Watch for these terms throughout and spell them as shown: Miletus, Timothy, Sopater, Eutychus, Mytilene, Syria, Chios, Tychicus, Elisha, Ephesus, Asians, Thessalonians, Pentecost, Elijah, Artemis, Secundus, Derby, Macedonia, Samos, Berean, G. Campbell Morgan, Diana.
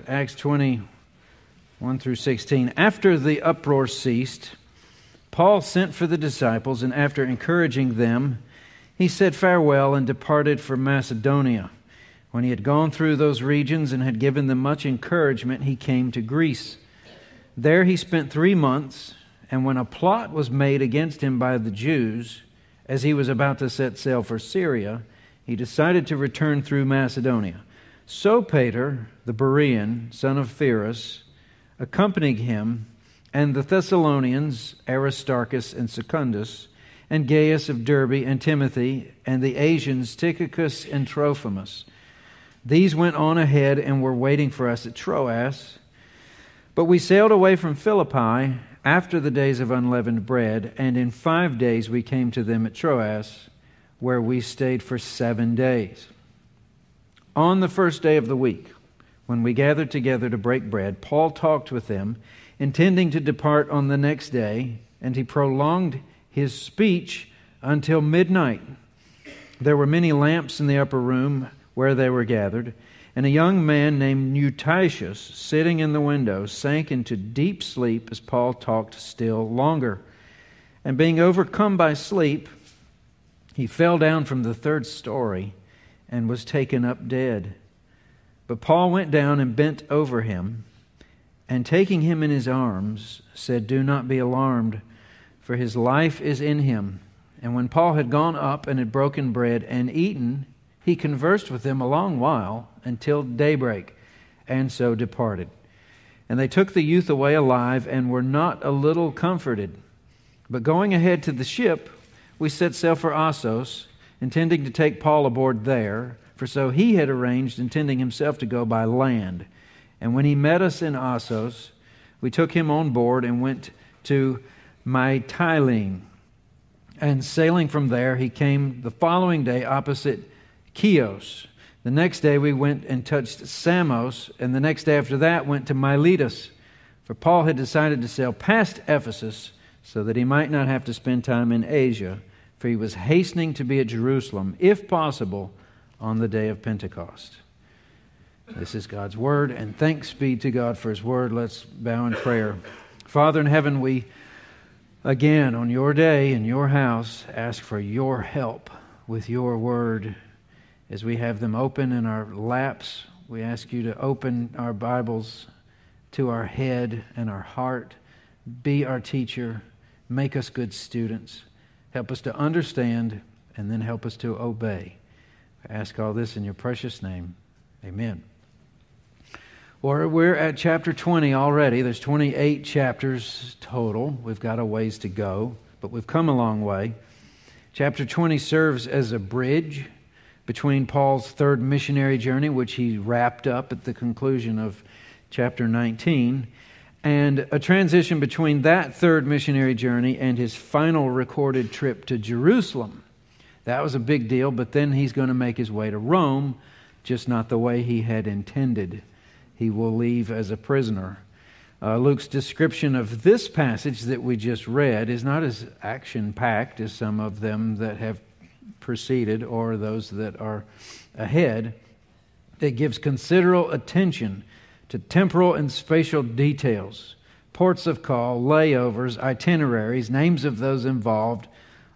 So Acts 20:1 through 16. After the uproar ceased, Paul sent for the disciples, and after encouraging them, he said farewell and departed for Macedonia. When he had gone through those regions and had given them much encouragement, he came to Greece. There he spent 3 months, and when a plot was made against him by the Jews, as he was about to set sail for Syria, he decided to return through Macedonia. So Sopater, the Berean, son of Pherus, accompanied him, and the Thessalonians, Aristarchus and Secundus, and Gaius of Derby, and Timothy, and the Asians, Tychicus and Trophimus. These went on ahead and were waiting for us at Troas. But we sailed away from Philippi after the days of unleavened bread, and in 5 days we came to them at Troas, where we stayed for 7 days. On the first day of the week, when we gathered together to break bread, Paul talked with them, intending to depart on the next day, and he prolonged his speech until midnight. There were many lamps in the upper room where they were gathered, and a young man named Eutychus, sitting in the window, sank into deep sleep as Paul talked still longer. And being overcome by sleep, he fell down from the 3rd story and was taken up dead. But Paul went down and bent over him, and taking him in his arms, said, "Do not be alarmed, for his life is in him." And when Paul had gone up and had broken bread and eaten, he conversed with them a long while until daybreak, and so departed. And they took the youth away alive and were not a little comforted. But going ahead to the ship, we set sail for Assos, intending to take Paul aboard there, for so he had arranged, intending himself to go by land. And when he met us in Assos, we took him on board and went to Mytilene. And sailing from there, he came the following day opposite Chios. The next day we went and touched Samos, and the next day after that went to Miletus, for Paul had decided to sail past Ephesus so that he might not have to spend time in Asia, for he was hastening to be at Jerusalem, if possible, on the day of Pentecost. This is God's Word, and thanks be to God for His Word. Let's bow in prayer. Father in heaven, we again, on your day in your house, ask for your help with your Word. As we have them open in our laps, we ask you to open our Bibles to our head and our heart. Be our teacher. Make us good students. Help us to understand, and then help us to obey. I ask all this in your precious name. Amen. Well, we're at chapter 20 already. There's 28 chapters total. We've got a ways to go, but we've come a long way. Chapter 20 serves as a bridge between Paul's 3rd missionary journey, which he wrapped up at the conclusion of chapter 19, and a transition between that 3rd missionary journey and his final recorded trip to Jerusalem. That was a big deal, but then he's going to make his way to Rome, just not the way he had intended. He will leave as a prisoner. Luke's description of this passage that we just read is not as action-packed as some of them that have preceded or those that are ahead. It gives considerable attention to temporal and spatial details, ports of call, layovers, itineraries, names of those involved,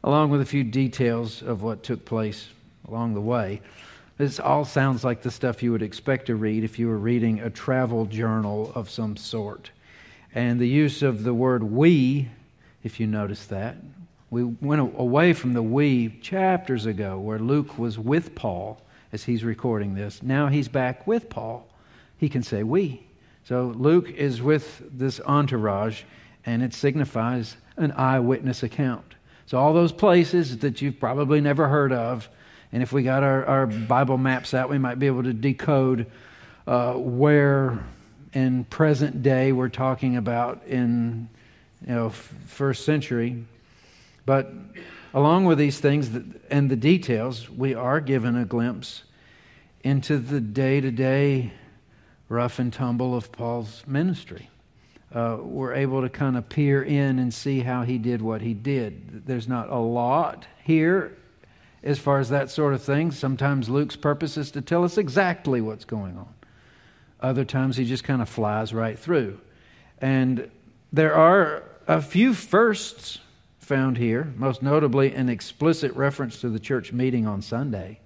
along with a few details of what took place along the way. This all sounds like the stuff you would expect to read if you were reading a travel journal of some sort. And the use of the word "we," if you notice that, we went away from the "we" chapters ago where Luke was with Paul as he's recording this. Now he's back with Paul. He can say "we." So Luke is with this entourage, and it signifies an eyewitness account. So all those places that you've probably never heard of, and if we got our Bible maps out, we might be able to decode where in present day we're talking about in, you know, 1st century. But along with these things and the details, we are given a glimpse into the day-to-day rough and tumble of Paul's ministry. We're able to kind of peer in and see how he did what he did. There's not a lot here as far as that sort of thing. Sometimes Luke's purpose is to tell us exactly what's going on. Other times he just kind of flies right through. And there are a few firsts found here, most notably an explicit reference to the church meeting on Sunday,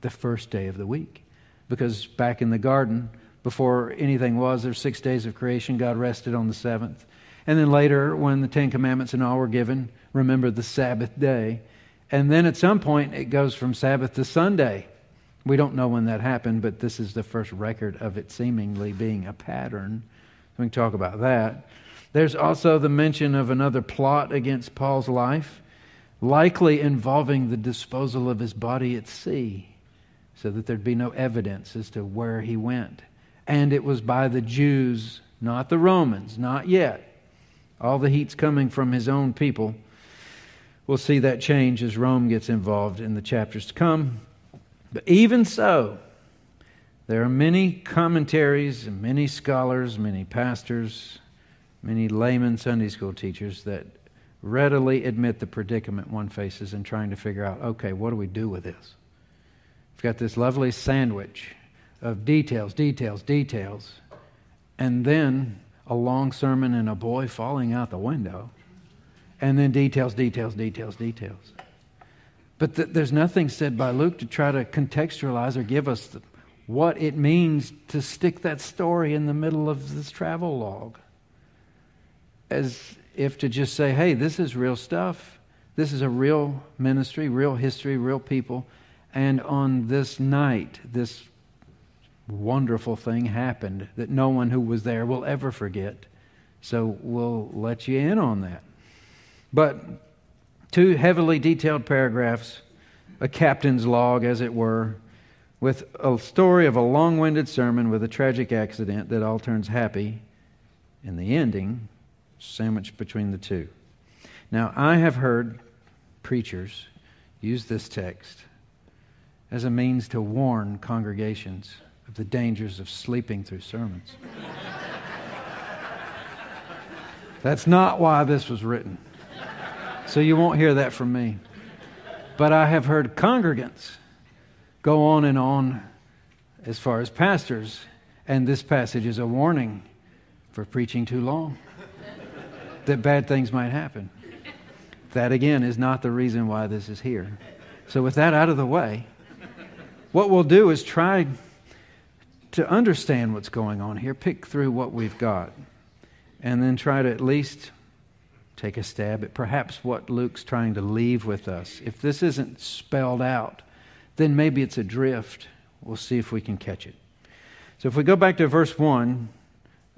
the first day of the week. Because back in the garden, before anything was, there were 6 days of creation. God rested on the seventh. And then later, when the Ten Commandments and all were given, remember the Sabbath day. And then at some point, it goes from Sabbath to Sunday. We don't know when that happened, but this is the first record of it seemingly being a pattern. We can talk about that. There's also the mention of another plot against Paul's life, likely involving the disposal of his body at sea, so that there'd be no evidence as to where he went. And it was by the Jews, not the Romans, not yet. All the heat's coming from his own people. We'll see that change as Rome gets involved in the chapters to come. But even so, there are many commentaries, and many scholars, many pastors, many laymen Sunday school teachers that readily admit the predicament one faces in trying to figure out, okay, what do we do with this? We've got this lovely sandwich of details, and then a long sermon and a boy falling out the window, and then details. But there's nothing said by Luke to try to contextualize or give us what it means to stick that story in the middle of this travel log. As if to just say, hey, this is real stuff. This is a real ministry, real history, real people. And on this night, this wonderful thing happened that no one who was there will ever forget. So we'll let you in on that. But two heavily detailed paragraphs, a captain's log, as it were, with a story of a long-winded sermon with a tragic accident that all turns happy in the ending, sandwiched between the two. Now, I have heard preachers use this text as a means to warn congregations of the dangers of sleeping through sermons. That's not why this was written. So you won't hear that from me. But I have heard congregants go on and on as far as pastors, and this passage is a warning for preaching too long, that bad things might happen. That, again, is not the reason why this is here. So with that out of the way, what we'll do is try to understand what's going on here, pick through what we've got, and then try to at least take a stab at perhaps what Luke's trying to leave with us. If this isn't spelled out, then maybe it's adrift. We'll see if we can catch it. So if we go back to verse 1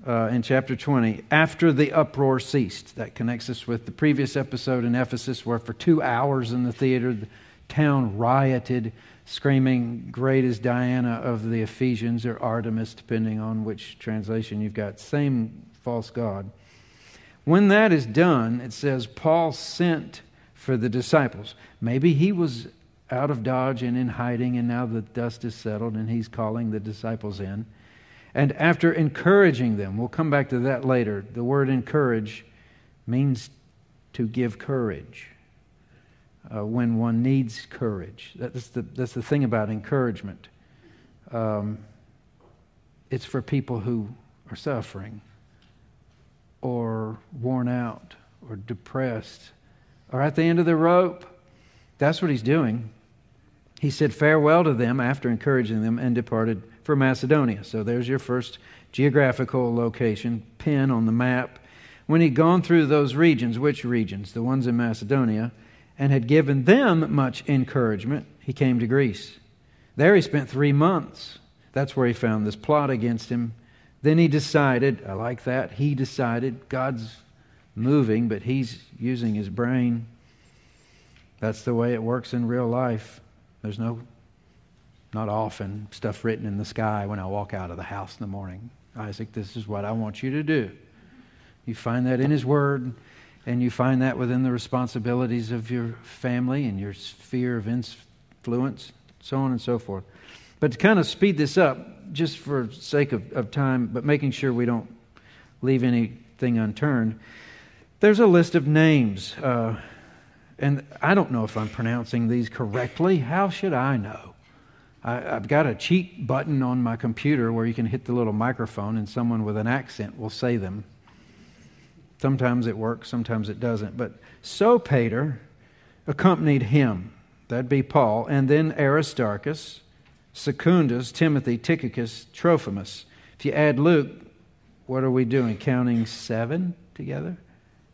in chapter 20, after the uproar ceased, that connects us with the previous episode in Ephesus where for 2 hours in the theater, the town rioted, screaming, "Great is Diana of the Ephesians," or Artemis, depending on which translation you've got. Same false god. When that is done, it says, Paul sent for the disciples. Maybe he was out of Dodge and in hiding, and now the dust is settled, and he's calling the disciples in. And after encouraging them, we'll come back to that later. The word encourage means to give courage when one needs courage. That's the thing about encouragement. It's for people who are suffering, or worn out, or depressed, or at the end of the rope. That's what he's doing. He said farewell to them after encouraging them and departed for Macedonia. So there's your first geographical location, pin on the map. When he'd gone through those regions, which regions? The ones in Macedonia, and had given them much encouragement, he came to Greece. There he spent 3 months. That's where he found this plot against him. Then he decided, I like that, he decided, God's moving, but he's using his brain. That's the way it works in real life. There's not often stuff written in the sky when I walk out of the house in the morning. Isaac, this is what I want you to do. You find that in his word, and you find that within the responsibilities of your family and your sphere of influence, so on and so forth. But to kind of speed this up, just for sake of time, but making sure we don't leave anything unturned, there's a list of names. And I don't know if I'm pronouncing these correctly. How should I know? I've got a cheat button on my computer where you can hit the little microphone and someone with an accent will say them. Sometimes it works, sometimes it doesn't. But Sopater accompanied him, that'd be Paul, and then Aristarchus, Secundus, Timothy, Tychicus, Trophimus. If you add Luke, what are we doing? Counting 7 together?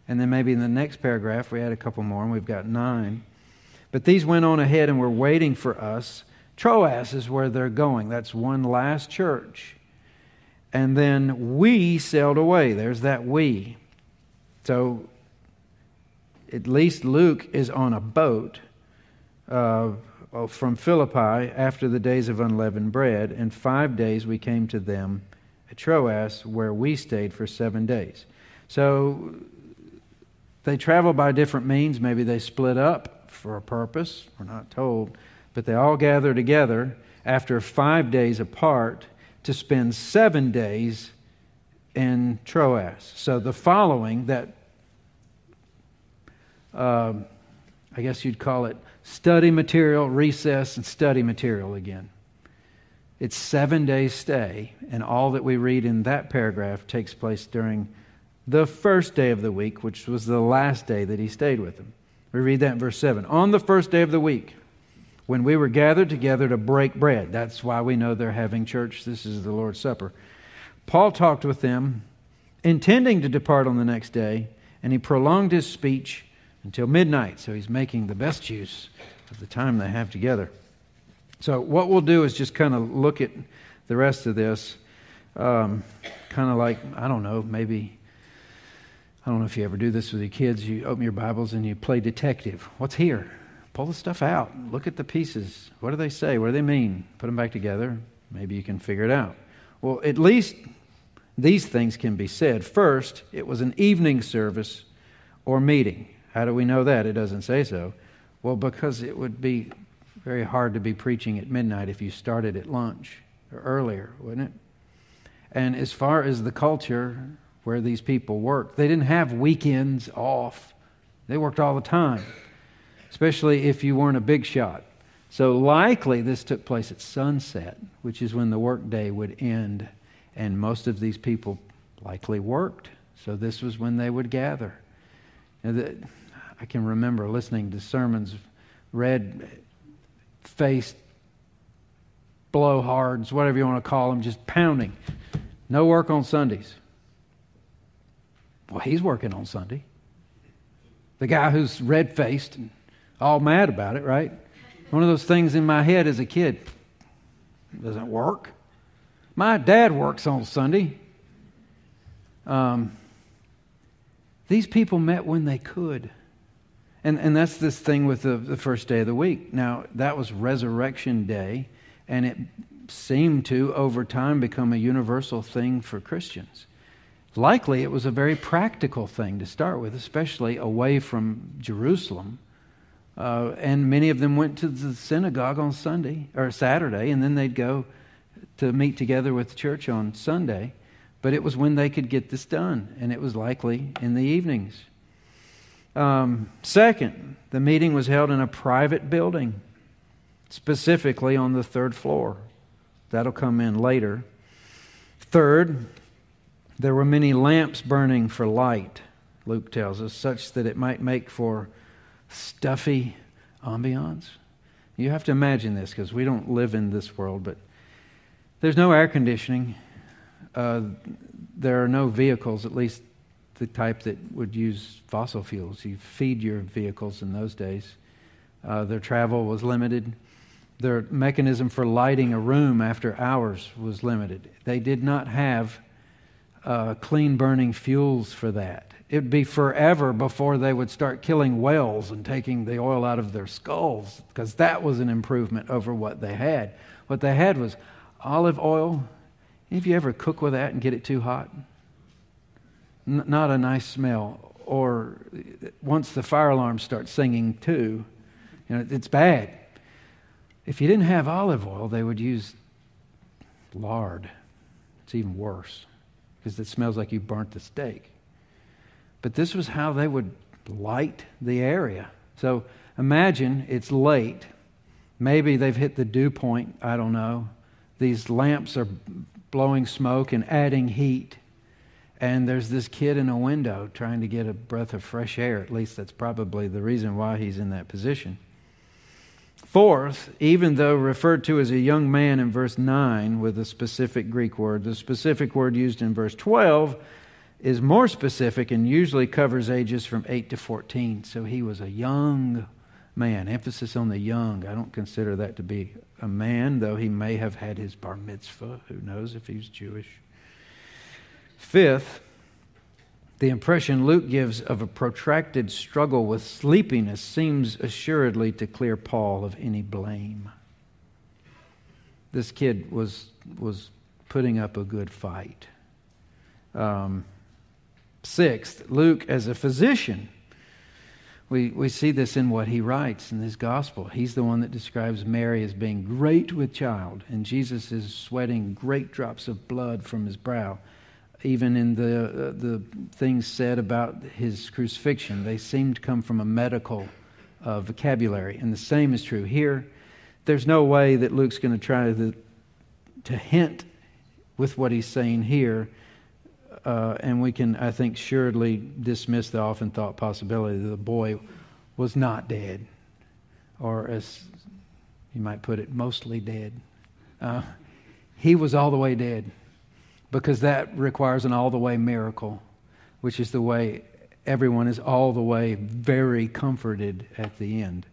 And then maybe in the next paragraph we add a couple more and we've got 9. But these went on ahead and were waiting for us. Troas is where they're going. That's one last church. And then we sailed away. There's that we. So at least Luke is on a boat from Philippi after the days of unleavened bread. And 5 days we came to them at Troas, where we stayed for 7 days. So they travel by different means. Maybe they split up for a purpose. We're not told. But they all gather together after 5 days apart to spend 7 days in Troas. So the following, that, I guess you'd call it study material, recess, and study material again. It's 7 days stay, and all that we read in that paragraph takes place during the first day of the week, which was the last day that he stayed with them. We read that in verse 7. On the first day of the week, when we were gathered together to break bread, that's why we know they're having church. This is the Lord's Supper. Paul talked with them, intending to depart on the next day, and he prolonged his speech until midnight. So he's making the best use of the time they have together. So what we'll do is just kind of look at the rest of this, kind of like, I don't know if you ever do this with your kids. You open your Bibles and you play detective. What's here? Pull the stuff out. Look at the pieces. What do they say? What do they mean? Put them back together. Maybe you can figure it out. Well, at least these things can be said. First, it was an evening service or meeting. How do we know that? It doesn't say so. Well, because it would be very hard to be preaching at midnight if you started at lunch or earlier, wouldn't it? And as far as the culture where these people worked, they didn't have weekends off. They worked all the time, especially if you weren't a big shot. So likely this took place at sunset, which is when the workday would end, and most of these people likely worked. So this was when they would gather. I can remember listening to sermons, red-faced blowhards, whatever you want to call them, just pounding. No work on Sundays. Well, he's working on Sunday. The guy who's red-faced and all mad about it, right? One of those things in my head as a kid. Doesn't work. My dad works on Sunday. These people met when they could. And that's this thing with the first day of the week. Now, that was Resurrection Day, and it seemed to, over time, become a universal thing for Christians. Likely, it was a very practical thing to start with, especially away from Jerusalem. And many of them went to the synagogue on Sunday or Saturday, and then they'd go to meet together with the church on Sunday. But it was when they could get this done, and it was likely in the evenings. Second, the meeting was held in a private building, specifically on the 3rd floor. That'll come in later. Third, there were many lamps burning for light, Luke tells us, such that it might make for stuffy ambiance. You have to imagine this because we don't live in this world, but there's no air conditioning. There are no vehicles, at least the type that would use fossil fuels. You feed your vehicles in those days. Their travel was limited. Their mechanism for lighting a room after hours was limited. They did not have clean burning fuels for that. It would be forever before they would start killing whales and taking the oil out of their skulls, because that was an improvement over what they had. What they had was olive oil. If you ever cook with that and get it too hot, not a nice smell. Or once the fire alarm starts singing too, it's bad. If you didn't have olive oil, they would use lard. It's even worse because it smells like you burnt the steak. But this was how they would light the area. So imagine it's late. Maybe they've hit the dew point, I don't know. These lamps are blowing smoke and adding heat. And there's this kid in a window trying to get a breath of fresh air. At least that's probably the reason why he's in that position. Fourth, even though referred to as a young man in verse 9 with a specific Greek word, the specific word used in verse 12 is more specific and usually covers ages from 8 to 14. So he was a young man. Emphasis on the young. I don't consider that to be a man, though he may have had his bar mitzvah. Who knows if he was Jewish? Fifth, the impression Luke gives of a protracted struggle with sleepiness seems assuredly to clear Paul of any blame. This kid was putting up a good fight. Sixth, Luke as a physician. We see this in what he writes in his gospel. He's the one that describes Mary as being great with child, and Jesus is sweating great drops of blood from his brow. Even in the things said about his crucifixion, they seem to come from a medical vocabulary, and the same is true here. There's no way that Luke's going to try to hint with what he's saying here. And we can, I think, assuredly dismiss the often thought possibility that the boy was not dead, or as you might put it, mostly dead. He was all the way dead, because that requires an all the way miracle, which is the way everyone is all the way very comforted at the end.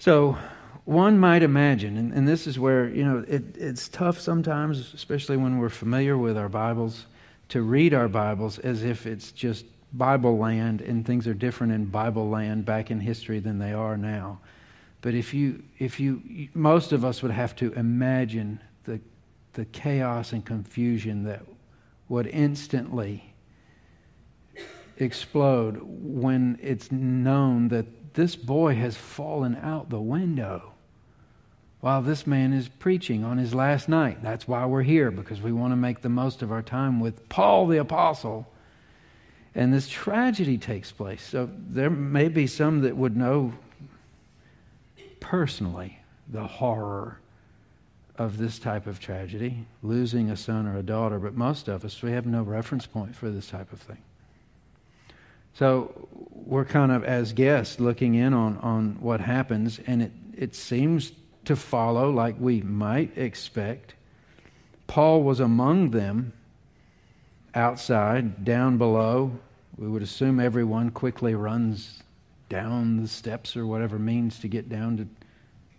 So one might imagine, and this is where, you know, it's tough sometimes, especially when we're familiar with our Bibles, to read our Bibles as if it's just Bible land and things are different in Bible land back in history than they are now. But if you most of us would have to imagine the chaos and confusion that would instantly explode when it's known that this boy has fallen out the window while this man is preaching on his last night. That's why we're here, because we want to make the most of our time with Paul the Apostle. And this tragedy takes place. So there may be some that would know personally the horror of this type of tragedy, losing a son or a daughter, but most of us, we have no reference point for this type of thing. So we're kind of, as guests, looking in on what happens, and it seems to follow, like we might expect. Paul was among them, outside, down below. We would assume everyone quickly runs down the steps or whatever means to get down to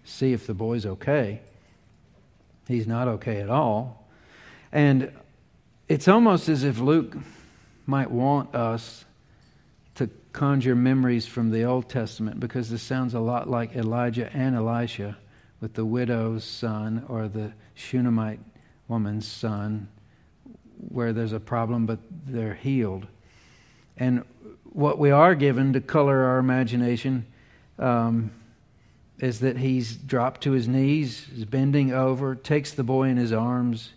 see if the boy's okay. He's not okay at all. And it's almost as if Luke might want us to conjure memories from the Old Testament, because this sounds a lot like Elijah and Elisha with the widow's son or the Shunammite woman's son, where there's a problem but they're healed. And what we are given to color our imagination is that he's dropped to his knees, is bending over, takes the boy in his arms,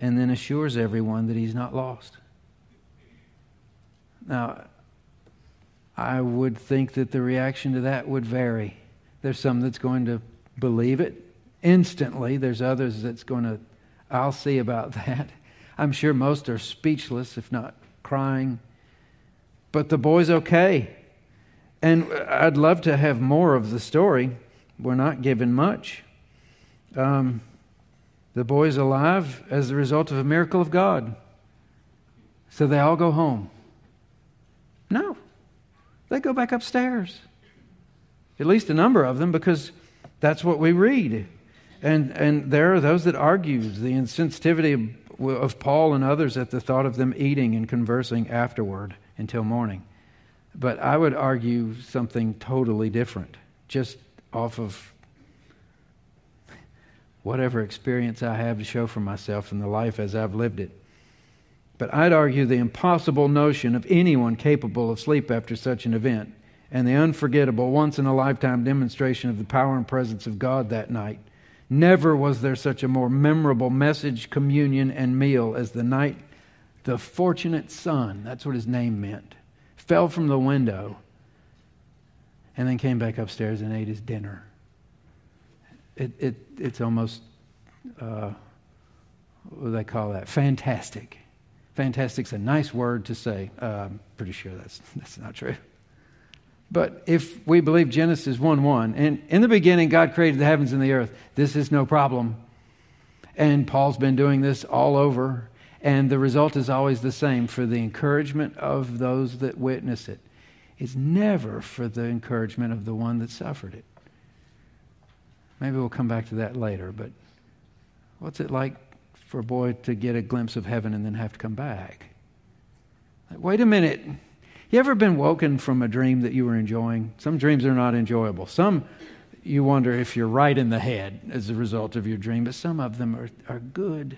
and then assures everyone that he's not lost. Now, I would think that the reaction to that would vary. There's some that's going to believe it instantly. There's others that's going to, I'll see about that. I'm sure most are speechless, if not crying. But the boy's okay. And I'd love to have more of the story. We're not given much. The boy's alive as the result of a miracle of God. So they all go home. No. They go back upstairs. At least a number of them, because that's what we read. And there are those that argue the insensitivity of Paul and others at the thought of them eating and conversing afterward until morning. But I would argue something totally different, just off of whatever experience I have to show for myself in the life as I've lived it. But I'd argue the impossible notion of anyone capable of sleep after such an event, and the unforgettable, once-in-a-lifetime demonstration of the power and presence of God that night. Never was there such a more memorable message, communion, and meal as the night the fortunate son, that's what his name meant, fell from the window and then came back upstairs and ate his dinner. it's almost, what do they call that? Fantastic. Fantastic's a nice word to say. I'm pretty sure that's not true. But if we believe Genesis 1:1, and in the beginning God created the heavens and the earth, this is no problem. And Paul's been doing this all over, and the result is always the same for the encouragement of those that witness it. It's never for the encouragement of the one that suffered it. Maybe we'll come back to that later, but what's it like for a boy to get a glimpse of heaven and then have to come back? Like, wait a minute. You ever been woken from a dream that you were enjoying? Some dreams are not enjoyable. Some you wonder if you're right in the head as a result of your dream, but some of them are good.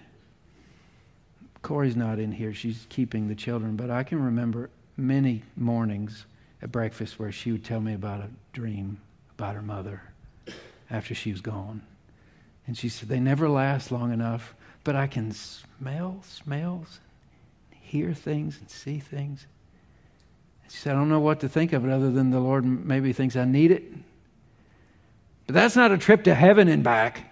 Corey's not in here. She's keeping the children, but I can remember many mornings at breakfast where she would tell me about a dream about her mother after she was gone. And she said, they never last long enough, but I can smell smells, hear things, and see things. She said, I don't know what to think of it other than the Lord maybe thinks I need it. But that's not a trip to heaven and back.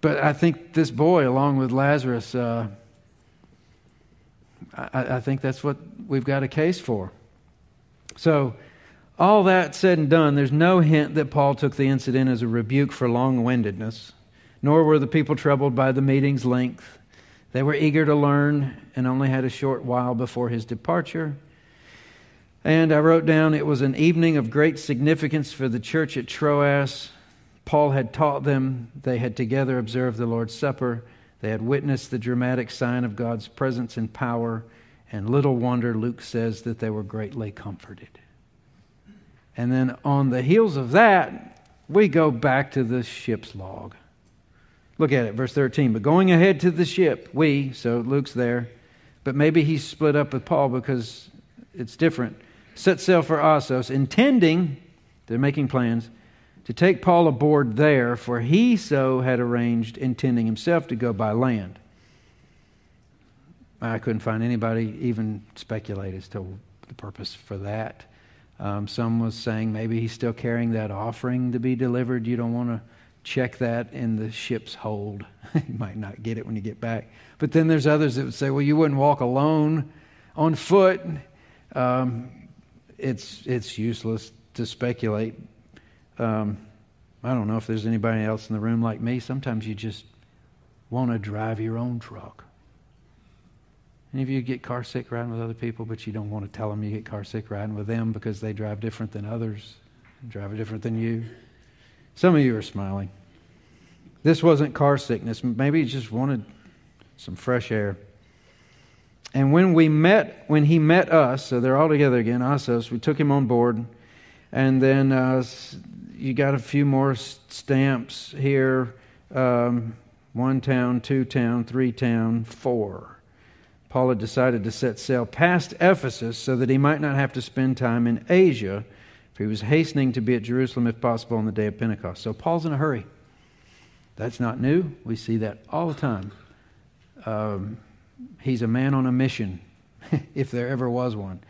But I think this boy, along with Lazarus, I think that's what we've got a case for. So, all that said and done, there's no hint that Paul took the incident as a rebuke for long-windedness, nor were the people troubled by the meeting's length. They were eager to learn and only had a short while before his departure. And I wrote down, it was an evening of great significance for the church at Troas. Paul had taught them. They had together observed the Lord's Supper. They had witnessed the dramatic sign of God's presence and power. And little wonder, Luke says, that they were greatly comforted. And then on the heels of that, we go back to the ship's log. Look at it, verse 13. But going ahead to the ship, so Luke's there, but maybe he's split up with Paul because it's different. Set sail for Assos, they're making plans, to take Paul aboard there, for he so had arranged, intending himself to go by land. I couldn't find anybody even speculate as to the purpose for that. Some was saying maybe he's still carrying that offering to be delivered. You don't want to check that in the ship's hold. You might not get it when you get back. But then there's others that would say, well, you wouldn't walk alone on foot. It's useless to speculate. I don't know if there's anybody else in the room like me. Sometimes you just want to drive your own truck. Any of you get car sick riding with other people, but you don't want to tell them you get car sick riding with them because they drive different than others, drive different than you. Some of you are smiling. This wasn't car sickness. Maybe you just wanted some fresh air. And when he met us, so they're all together again, Assos, we took him on board. And then you got a few more stamps here. 1 town, 2 town, 3 town, 4. Paul had decided to set sail past Ephesus so that he might not have to spend time in Asia, for he was hastening to be at Jerusalem, if possible, on the day of Pentecost. So Paul's in a hurry. That's not new. We see that all the time. He's a man on a mission, if there ever was one.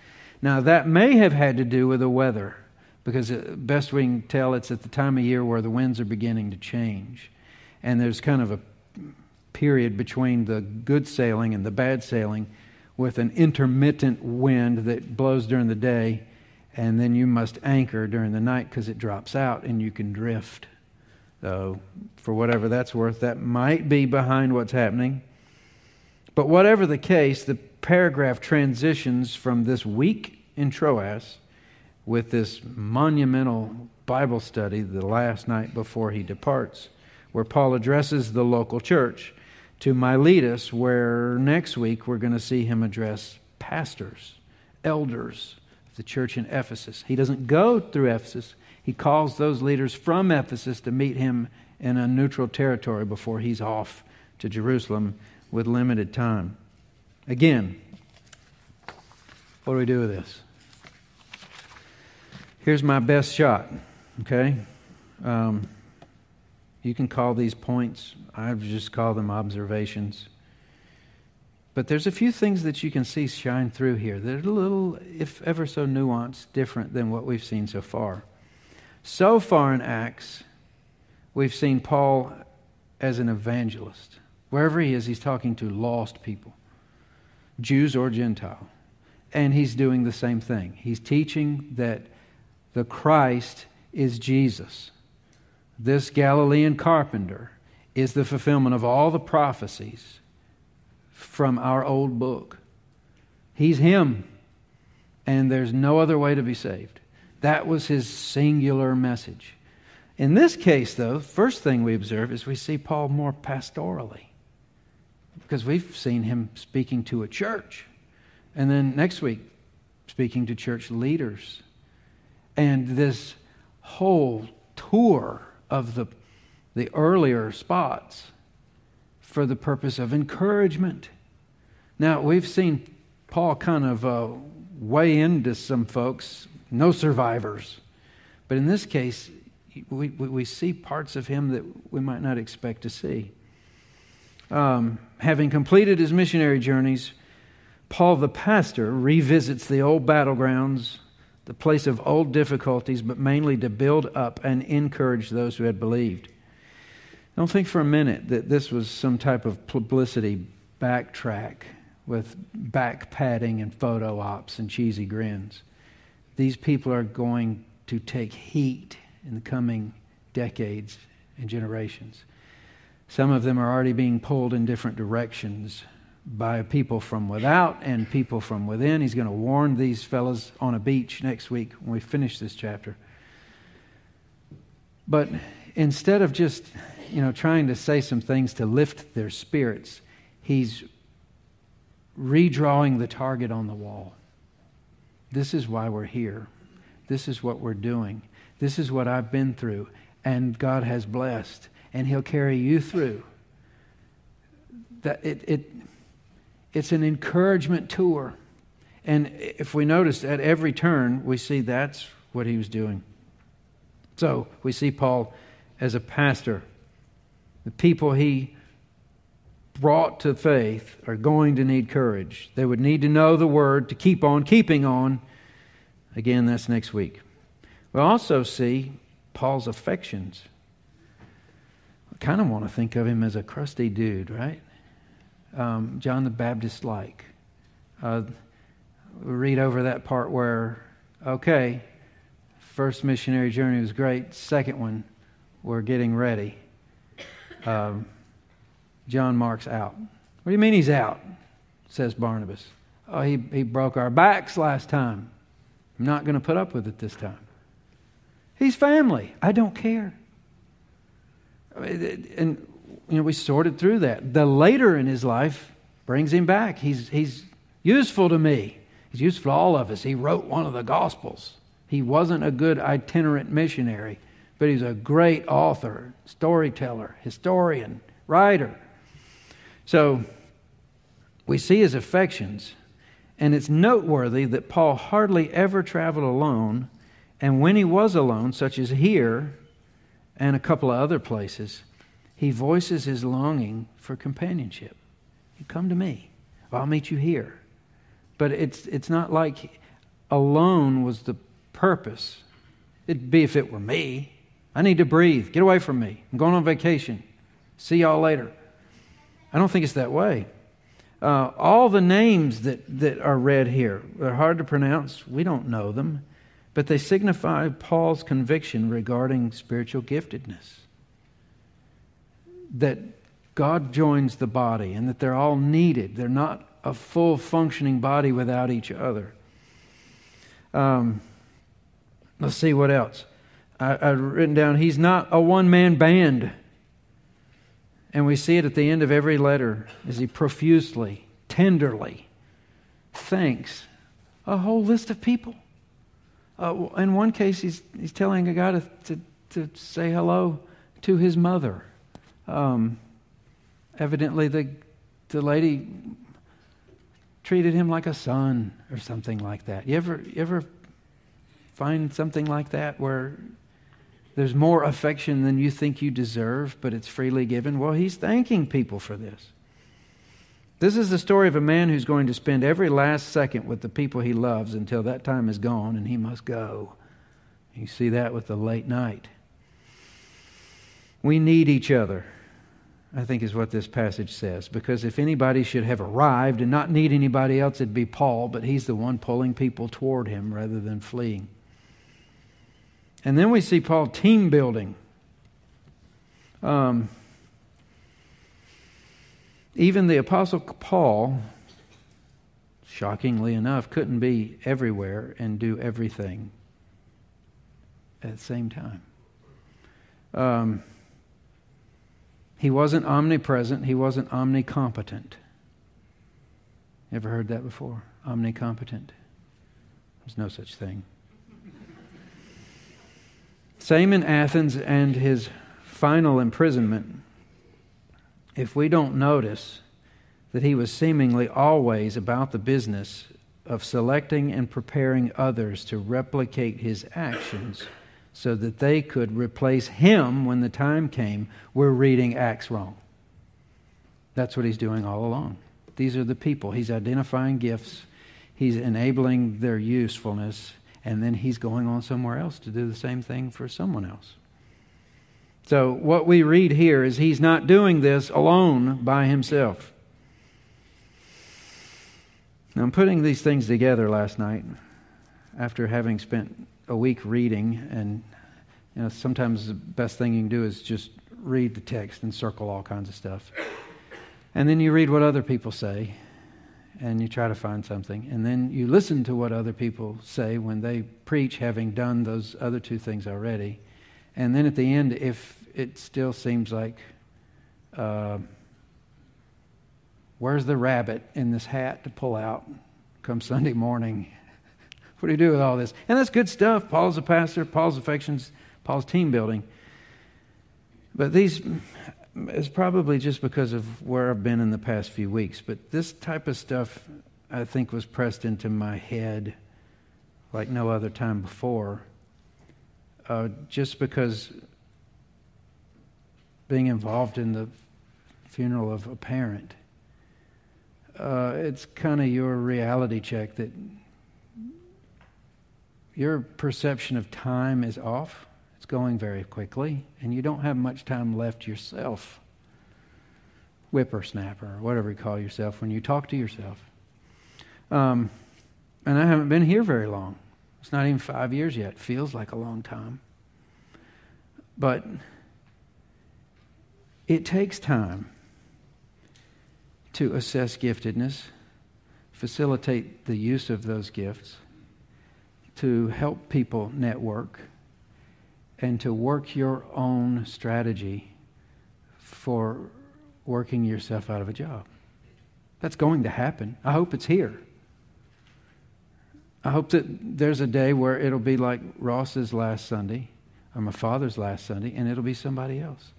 Now, that may have had to do with the weather, because best we can tell, it's at the time of year where the winds are beginning to change. And there's kind of a period between the good sailing and the bad sailing with an intermittent wind that blows during the day, and then you must anchor during the night because it drops out and you can drift. So, for whatever that's worth, that might be behind what's happening. But whatever the case, the paragraph transitions from this week in Troas with this monumental Bible study the last night before he departs, where Paul addresses the local church, to Miletus, where next week we're going to see him address pastors, elders of the church in Ephesus. He doesn't go through Ephesus. He calls those leaders from Ephesus to meet him in a neutral territory before he's off to Jerusalem with limited time. Again, what do we do with this? Here's my best shot, okay? You can call these points. I just call them observations. But there's a few things that you can see shine through here. They're a little, if ever so nuanced, different than what we've seen so far. So far in Acts, we've seen Paul as an evangelist. Wherever he is, he's talking to lost people, Jews or Gentile. And he's doing the same thing. He's teaching that the Christ is Jesus. This Galilean carpenter is the fulfillment of all the prophecies from our old book. He's him, and there's no other way to be saved. That was his singular message. In this case, though, first thing we observe is we see Paul more pastorally, because we've seen him speaking to a church. And then next week, speaking to church leaders. And this whole tour of the earlier spots for the purpose of encouragement. Now, we've seen Paul kind of weigh into some folks, no survivors. But in this case, we see parts of him that we might not expect to see. Having completed his missionary journeys, Paul the pastor revisits the old battlegrounds, the place of old difficulties, but mainly to build up and encourage those who had believed. I don't think for a minute that this was some type of publicity backtrack with back patting and photo ops and cheesy grins. These people are going to take heat in the coming decades and generations. Some of them are already being pulled in different directions by people from without and people from within. He's going to warn these fellas on a beach next week when we finish this chapter. But instead of just, trying to say some things to lift their spirits, he's redrawing the target on the wall. This is why we're here. This is what we're doing. This is what I've been through, and God has blessed, and He'll carry you through. That it's an encouragement tour. And if we notice, at every turn, we see that's what he was doing. So we see Paul as a pastor. The people he brought to faith are going to need courage. They would need to know the word to keep on keeping on. Again, that's next week. We also see Paul's affections. I kind of want to think of him as a crusty dude, right? John the Baptist-like. We read over that part where, first missionary journey was great. Second one, we're getting ready. John Mark's out. What do you mean he's out? Says Barnabas. Oh, he broke our backs last time. I'm not going to put up with it this time. He's family. I don't care. And we sorted through that. The later in his life brings him back. He's useful to me. He's useful to all of us. He wrote one of the Gospels. He wasn't a good itinerant missionary, but he's a great author, storyteller, historian, writer. So we see his affections, and it's noteworthy that Paul hardly ever traveled alone, and when he was alone, such as here and a couple of other places, he voices his longing for companionship. You come to me. I'll meet you here. But it's not like alone was the purpose. It'd be if it were me. I need to breathe. Get away from me. I'm going on vacation. See y'all later. I don't think it's that way. All the names that are read here are hard to pronounce. We don't know them. But they signify Paul's conviction regarding spiritual giftedness. That God joins the body and that they're all needed. They're not a full functioning body without each other. Let's see what else. I've written down, he's not a one-man band. And we see it at the end of every letter as he profusely, tenderly thanks a whole list of people. In one case, he's telling a guy to say hello to his mother. Evidently, the lady treated him like a son or something like that. You ever find something like that where there's more affection than you think you deserve, but it's freely given? Well, he's thanking people for this. This is the story of a man who's going to spend every last second with the people he loves until that time is gone and he must go. You see that with the late night. We need each other, I think is what this passage says. Because if anybody should have arrived and not need anybody else, it'd be Paul, but he's the one pulling people toward him rather than fleeing. And then we see Paul team building. Even the Apostle Paul, shockingly enough, couldn't be everywhere and do everything at the same time. He wasn't omnipresent. He wasn't omnicompetent. Ever heard that before? Omnicompetent. There's no such thing. Same in Athens and his final imprisonment. If we don't notice that he was seemingly always about the business of selecting and preparing others to replicate his actions so that they could replace him when the time came, we're reading Acts wrong. That's what he's doing all along. These are the people. He's identifying gifts. He's enabling their usefulness. And then he's going on somewhere else to do the same thing for someone else. So what we read here is he's not doing this alone by himself. Now, I'm putting these things together last night after having spent a week reading, and you know, sometimes the best thing you can do is just read the text and circle all kinds of stuff. And then you read what other people say, and you try to find something. And then you listen to what other people say when they preach, having done those other two things already. And then at the end, if it still seems like, where's the rabbit in this hat to pull out come Sunday morning? What do you do with all this? And that's good stuff. Paul's a pastor, Paul's affections, Paul's team building. But these, it's probably just because of where I've been in the past few weeks, but this type of stuff I think was pressed into my head like no other time before. Just because being involved in the funeral of a parent, it's kind of your reality check that your perception of time is off. It's going very quickly, and you don't have much time left yourself. Whippersnapper, whatever you call yourself when you talk to yourself. And I haven't been here very long. It's not even 5 years yet. Feels like a long time. But it takes time to assess giftedness, facilitate the use of those gifts, to help people network, and to work your own strategy for working yourself out of a job. That's going to happen. I hope it's here. I hope that there's a day where it'll be like Ross's last Sunday, or my father's last Sunday, and it'll be somebody else.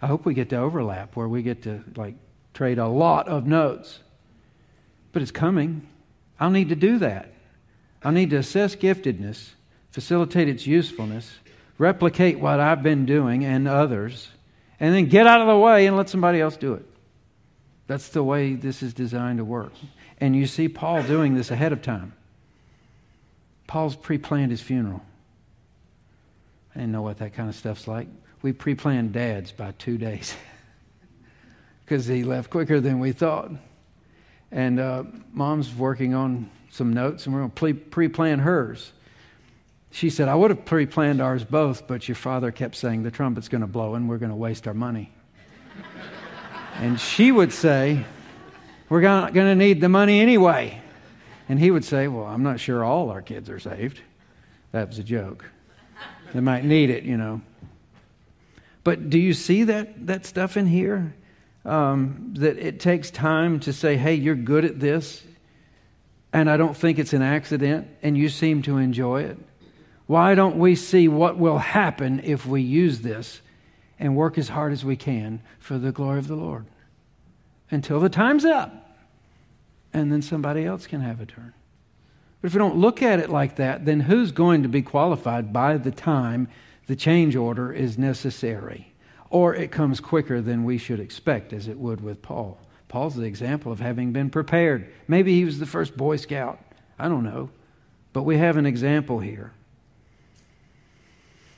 I hope we get to overlap where we get to like trade a lot of notes. But it's coming. I'll need to do that. I need to assess giftedness, facilitate its usefulness, replicate what I've been doing and others, and then get out of the way and let somebody else do it. That's the way this is designed to work. And you see Paul doing this ahead of time. Paul's pre-planned his funeral. I didn't know what that kind of stuff's like. We pre-planned dad's by 2 days because he left quicker than we thought. And mom's working on some notes, and we're going to pre-plan hers. She said, I would have pre-planned ours both, but your father kept saying the trumpet's going to blow and we're going to waste our money. And she would say, we're not going to need the money anyway. And he would say, well, I'm not sure all our kids are saved. That was a joke. They might need it, you know. But do you see that stuff in here? That it takes time to say, hey, you're good at this, and I don't think it's an accident, and you seem to enjoy it. Why don't we see what will happen if we use this and work as hard as we can for the glory of the Lord until the time's up? And then somebody else can have a turn. But if we don't look at it like that, then who's going to be qualified by the time the change order is necessary? Or it comes quicker than we should expect, as it would with Paul. Paul's the example of having been prepared. Maybe he was the first Boy Scout. I don't know. But we have an example here.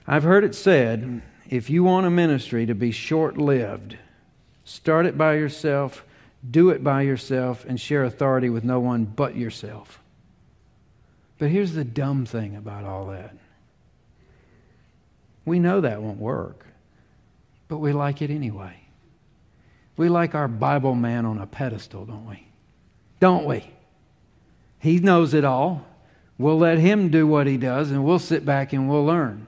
I've heard it said, if you want a ministry to be short-lived, start it by yourself, do it by yourself, and share authority with no one but yourself. But here's the dumb thing about all that. We know that won't work, but we like it anyway. We like our Bible man on a pedestal, don't we? Don't we? He knows it all. We'll let him do what he does, and we'll sit back and we'll learn.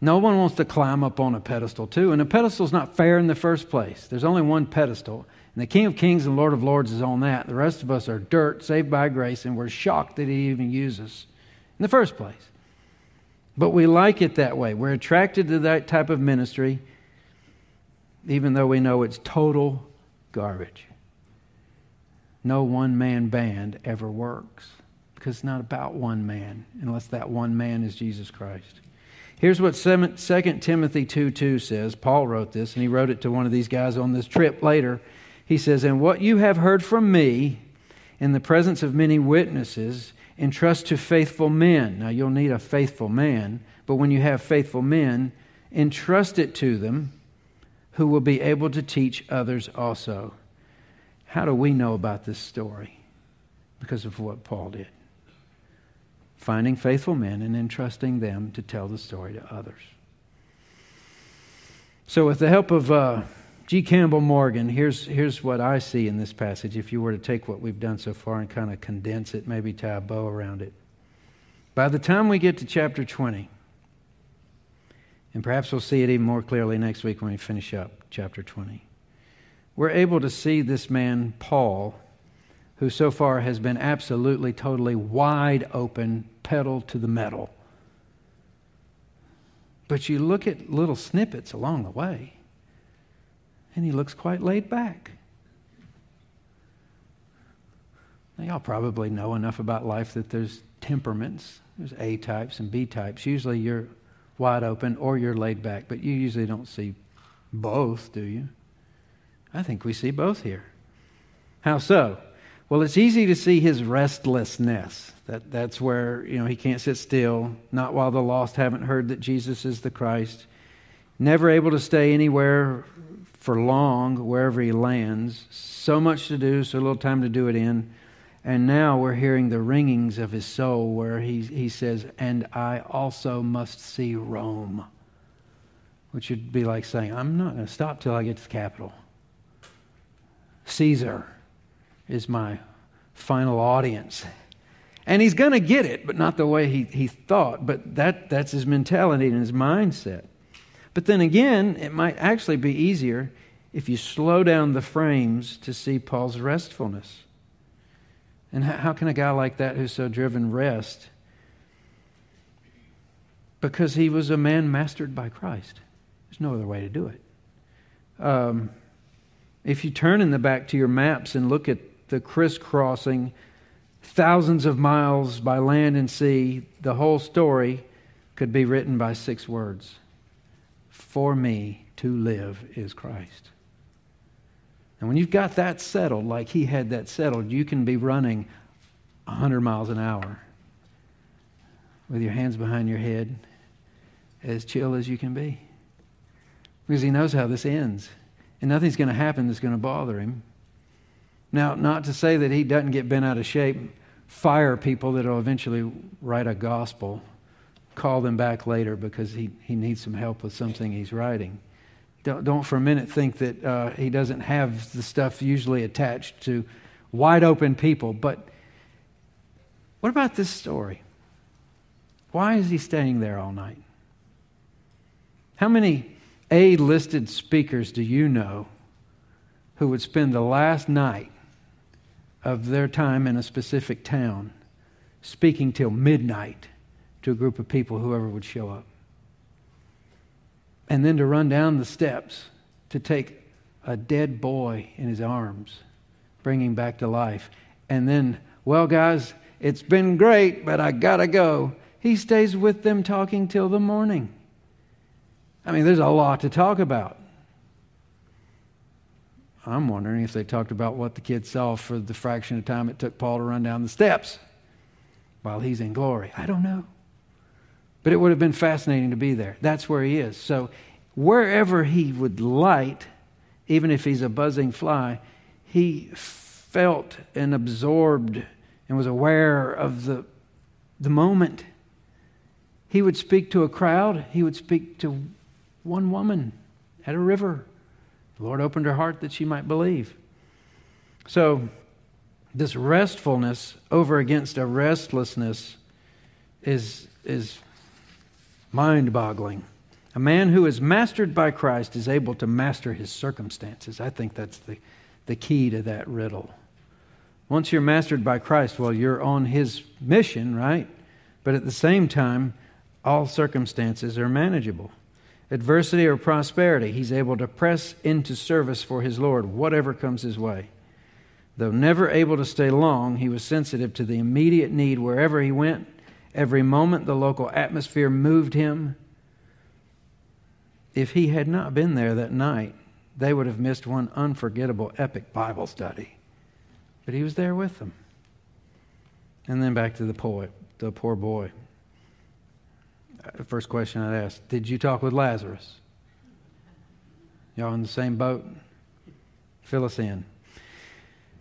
No one wants to climb up on a pedestal, too. And a pedestal's not fair in the first place. There's only one pedestal. And the King of Kings and Lord of Lords is on that. The rest of us are dirt, saved by grace, and we're shocked that He even used us in the first place. But we like it that way. We're attracted to that type of ministry, even though we know it's total garbage. No one-man band ever works, because it's not about one man, unless that one man is Jesus Christ. Here's what 2 Timothy 2:2 says. Paul wrote this, and he wrote it to one of these guys on this trip later. He says, "And what you have heard from me in the presence of many witnesses, entrust to faithful men." Now, you'll need a faithful man, but when you have faithful men, entrust it to them who will be able to teach others also. How do we know about this story? Because of what Paul did. Finding faithful men and entrusting them to tell the story to others. So with the help of G. Campbell Morgan, here's what I see in this passage, if you were to take what we've done so far and kind of condense it, maybe tie a bow around it. By the time we get to chapter 20, and perhaps we'll see it even more clearly next week when we finish up chapter 20, we're able to see this man, Paul, who so far has been absolutely, totally wide open, pedal to the metal. But you look at little snippets along the way, and he looks quite laid back. Now, y'all probably know enough about life that there's temperaments. There's A types and B types. Usually you're wide open or you're laid back, but you usually don't see both, do you? I think we see both here. How so? Well, it's easy to see his restlessness. That's where, he can't sit still, not while the lost haven't heard that Jesus is the Christ. Never able to stay anywhere for long, wherever he lands. So much to do, so little time to do it in. And now we're hearing the ringings of his soul where he says, "And I also must see Rome." Which would be like saying, I'm not going to stop till I get to the capital. Caesar is my final audience. And he's going to get it, but not the way he thought. But that's his mentality and his mindset. But then again, it might actually be easier if you slow down the frames to see Paul's restfulness. And how can a guy like that who's so driven rest? Because he was a man mastered by Christ. There's no other way to do it. If you turn in the back to your maps and look at the crisscrossing, thousands of miles by land and sea, the whole story could be written by 6 words. For me to live is Christ. And when you've got that settled, like he had that settled, you can be running 100 miles an hour with your hands behind your head, as chill as you can be. Because he knows how this ends. And nothing's going to happen that's going to bother him. Now, not to say that he doesn't get bent out of shape, fire people that will eventually write a gospel. Call them back later because he needs some help with something he's writing. Don't for a minute think that he doesn't have the stuff usually attached to wide open people. But what about this story? Why is he staying there all night? How many A-listed speakers do you know who would spend the last night of their time in a specific town speaking till midnight? To a group of people, whoever would show up. And then to run down the steps to take a dead boy in his arms, bring him back to life. And then, well, guys, it's been great, but I gotta go. He stays with them talking till the morning. I mean, there's a lot to talk about. I'm wondering if they talked about what the kid saw for the fraction of time it took Paul to run down the steps while he's in glory. I don't know. But it would have been fascinating to be there. That's where he is. So wherever he would light, even if he's a buzzing fly, he felt and absorbed and was aware of the moment. He would speak to a crowd. He would speak to one woman at a river. The Lord opened her heart that she might believe. So this restfulness over against a restlessness is mind-boggling. A man who is mastered by Christ is able to master his circumstances. I think that's the key to that riddle. Once you're mastered by Christ, well, you're on his mission, right? But at the same time, all circumstances are manageable. Adversity or prosperity, he's able to press into service for his Lord, whatever comes his way. Though never able to stay long, he was sensitive to the immediate need wherever he went. Every moment the local atmosphere moved him. If he had not been there that night, they would have missed one unforgettable epic Bible study. But he was there with them. And then back to the poor boy. The first question I'd ask, did you talk with Lazarus? Y'all in the same boat? Fill us in.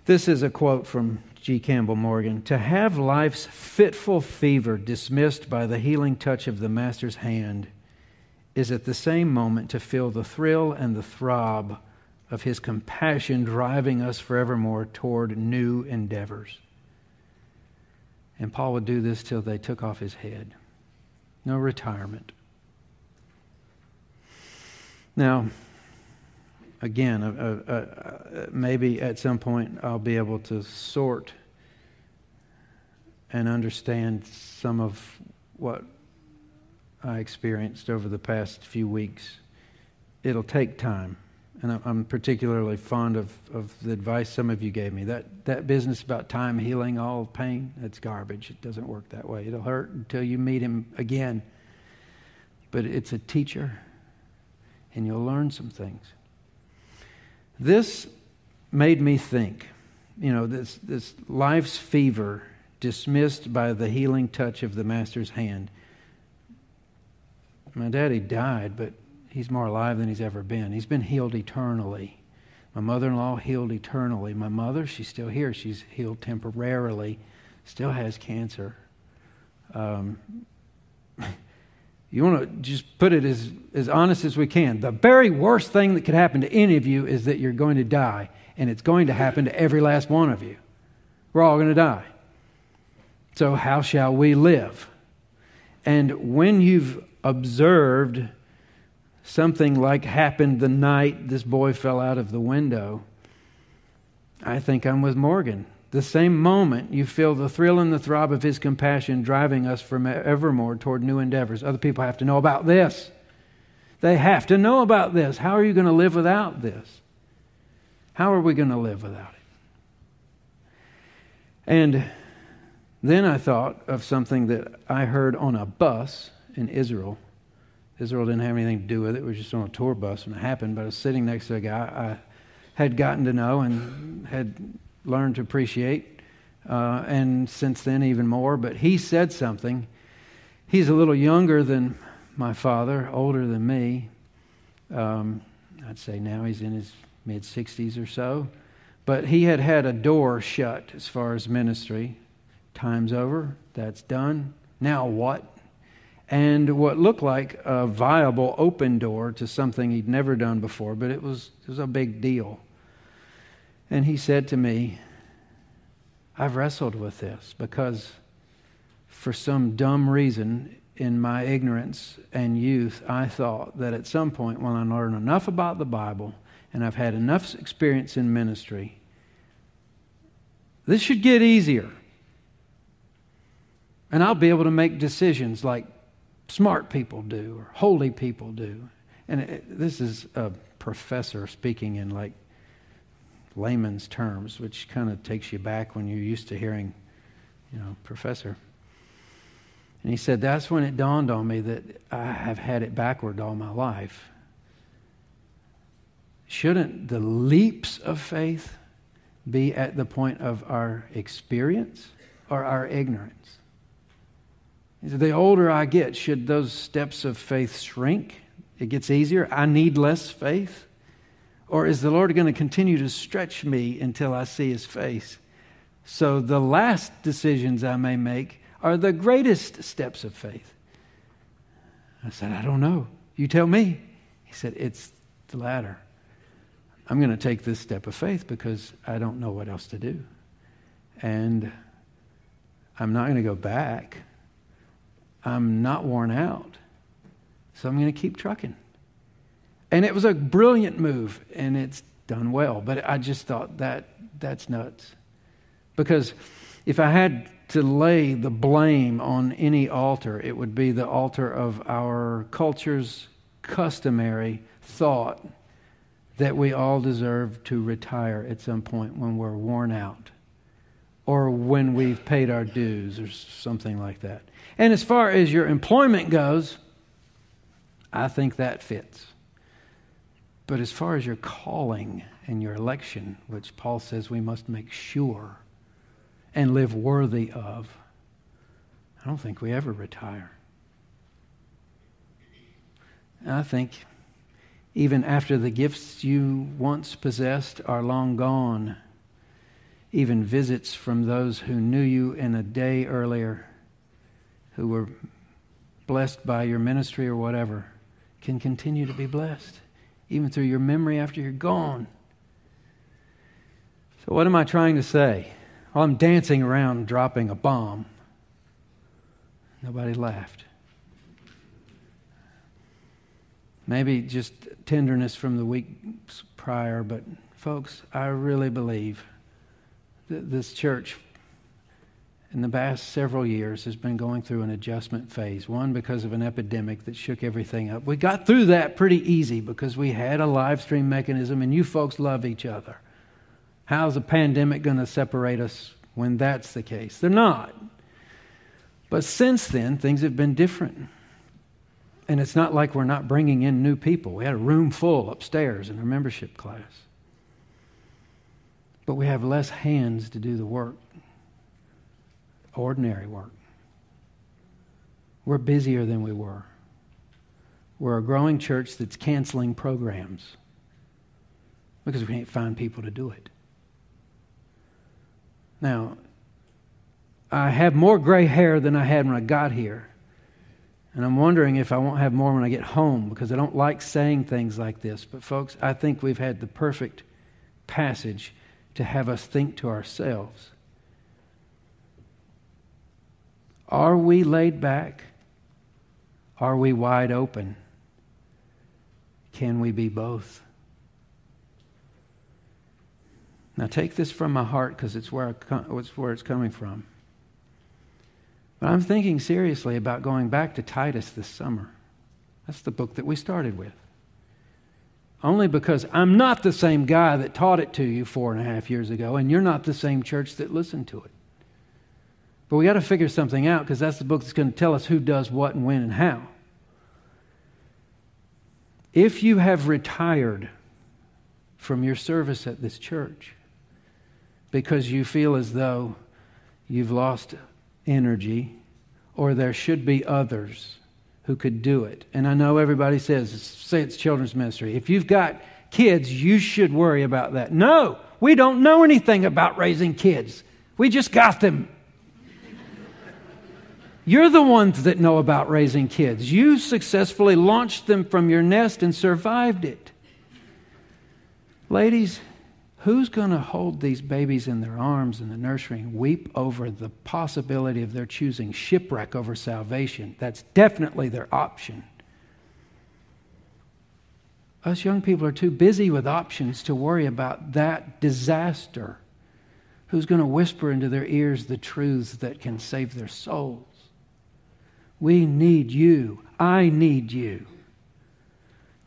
This is a quote from G. Campbell Morgan. To have life's fitful fever dismissed by the healing touch of the Master's hand is at the same moment to feel the thrill and the throb of his compassion driving us forevermore toward new endeavors. And Paul would do this till they took off his head. No retirement. Now, again, maybe at some point I'll be able to sort and understand some of what I experienced over the past few weeks. It'll take time. And I'm particularly fond of the advice some of you gave me. That business about time healing all pain, that's garbage. It doesn't work that way. It'll hurt until you meet him again. But it's a teacher, and you'll learn some things. This made me think, this life's fever dismissed by the healing touch of the Master's hand. My daddy died, but he's more alive than he's ever been. He's been healed eternally. My mother-in-law healed eternally. My mother, she's still here. She's healed temporarily. Still has cancer. You want to just put it as honest as we can. The very worst thing that could happen to any of you is that you're going to die. And it's going to happen to every last one of you. We're all going to die. So how shall we live? And when you've observed something like happened the night this boy fell out of the window, I think I'm with Morgan. The same moment you feel the thrill and the throb of his compassion driving us from evermore toward new endeavors. Other people have to know about this. They have to know about this. How are you going to live without this? How are we going to live without it? And then I thought of something that I heard on a bus in Israel. Israel didn't have anything to do with it. We were just on a tour bus when it happened. But I was sitting next to a guy I had gotten to know and had learned to appreciate. And since then, even more. But he said something. He's a little younger than my father, older than me. I'd say now he's in his mid-60s or so. But he had a door shut as far as ministry. Time's over. That's done. Now what? And what looked like a viable open door to something he'd never done before, but it was a big deal. And he said to me, I've wrestled with this because for some dumb reason in my ignorance and youth, I thought that at some point when I learn enough about the Bible and I've had enough experience in ministry, this should get easier. And I'll be able to make decisions like smart people do or holy people do. And this is a professor speaking in like layman's terms, which kind of takes you back when you're used to hearing, professor. And he said, that's when it dawned on me that I have had it backward all my life. Shouldn't the leaps of faith be at the point of our experience or our ignorance? The older I get, should those steps of faith shrink? it gets easier? I need less faith? Or is the Lord going to continue to stretch me until I see His face? So the last decisions I may make are the greatest steps of faith. I said, I don't know. You tell me. He said, it's the latter. I'm going to take this step of faith because I don't know what else to do. And I'm not going to go back. I'm not worn out. So I'm going to keep trucking. And it was a brilliant move, and it's done well. But I just thought that's nuts. Because if I had to lay the blame on any altar, it would be the altar of our culture's customary thought that we all deserve to retire at some point when we're worn out or when we've paid our dues or something like that. And as far as your employment goes, I think that fits. But as far as your calling and your election, which Paul says we must make sure and live worthy of, I don't think we ever retire. And I think even after the gifts you once possessed are long gone, even visits from those who knew you in a day earlier, who were blessed by your ministry or whatever, can continue to be blessed, even through your memory after you're gone. So what am I trying to say? Well, I'm dancing around dropping a bomb. Nobody laughed. Maybe just tenderness from the weeks prior, but folks, I really believe that this church in the past several years has been going through an adjustment phase. One, because of an epidemic that shook everything up. We got through that pretty easy because we had a live stream mechanism and you folks love each other. How's a pandemic going to separate us when that's the case? They're not. But since then, things have been different. And it's not like we're not bringing in new people. We had a room full upstairs in our membership class. But we have less hands to do the work, ordinary work. We're busier than we were. We're a growing church that's canceling programs because we can't find people to do it. Now, I have more gray hair than I had when I got here. And I'm wondering if I won't have more when I get home, because I don't like saying things like this. But folks, I think we've had the perfect passage to have us think to ourselves. Are we laid back? Are we wide open? Can we be both? Now take this from my heart, because it's where it's coming from. But I'm thinking seriously about going back to Titus this summer. That's the book that we started with. Only because I'm not the same guy that taught it to you 4.5 years ago, and you're not the same church that listened to it. But we got to figure something out, because that's the book that's going to tell us who does what and when and how. If you have retired from your service at this church because you feel as though you've lost energy, or there should be others who could do it. And I know everybody say it's children's ministry. If you've got kids, you should worry about that. No, we don't know anything about raising kids. We just got them. You're the ones that know about raising kids. You successfully launched them from your nest and survived it. Ladies, who's going to hold these babies in their arms in the nursery and weep over the possibility of their choosing shipwreck over salvation? That's definitely their option. Us young people are too busy with options to worry about that disaster. Who's going to whisper into their ears the truths that can save their souls? We need you. I need you.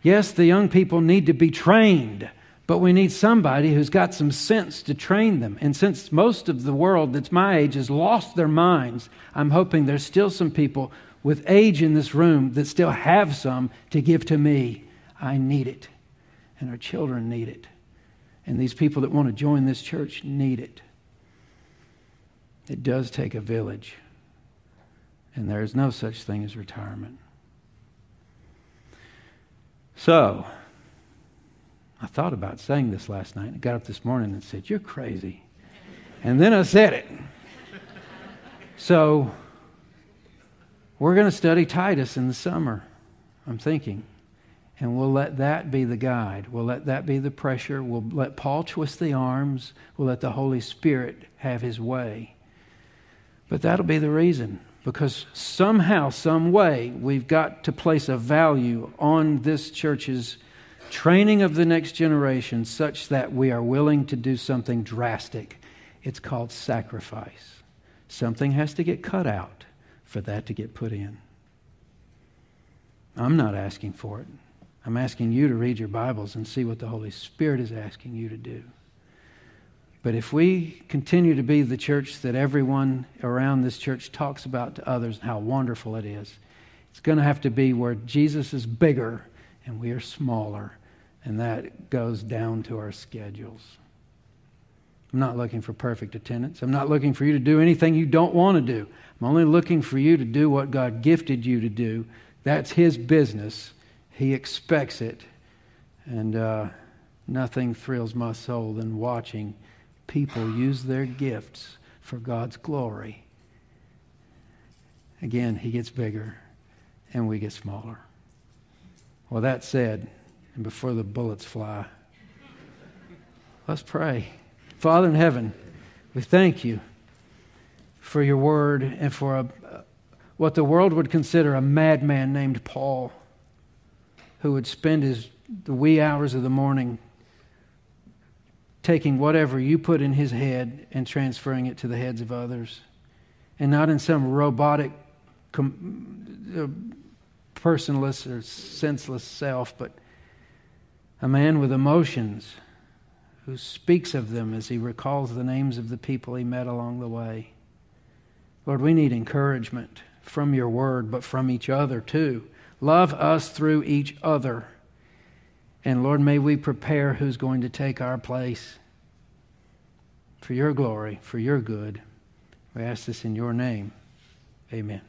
Yes, the young people need to be trained. But we need somebody who's got some sense to train them. And since most of the world that's my age has lost their minds, I'm hoping there's still some people with age in this room that still have some to give to me. I need it. And our children need it. And these people that want to join this church need it. It does take a village. And there is no such thing as retirement. So, I thought about saying this last night. I got up this morning and said, "You're crazy." And then I said it. So, we're going to study Titus in the summer, I'm thinking. And we'll let that be the guide. We'll let that be the pressure. We'll let Paul twist the arms. We'll let the Holy Spirit have his way. But that'll be the reason. Because somehow, some way, we've got to place a value on this church's training of the next generation such that we are willing to do something drastic. It's called sacrifice. Something has to get cut out for that to get put in. I'm not asking for it. I'm asking you to read your Bibles and see what the Holy Spirit is asking you to do. But if we continue to be the church that everyone around this church talks about to others and how wonderful it is, it's going to have to be where Jesus is bigger and we are smaller, and that goes down to our schedules. I'm not looking for perfect attendance. I'm not looking for you to do anything you don't want to do. I'm only looking for you to do what God gifted you to do. That's His business. He expects it. And nothing thrills my soul than watching people use their gifts for God's glory. Again, He gets bigger and we get smaller. Well, that said, and before the bullets fly, let's pray. Father in heaven, we thank you for your word and for what the world would consider a madman named Paul, who would spend the wee hours of the morning taking whatever you put in his head and transferring it to the heads of others, and not in some robotic, personless or senseless self, but a man with emotions who speaks of them as he recalls the names of the people he met along the way. Lord, we need encouragement from your word, but from each other too. Love us through each other. And Lord, may we prepare who's going to take our place for your glory, for your good. We ask this in your name. Amen.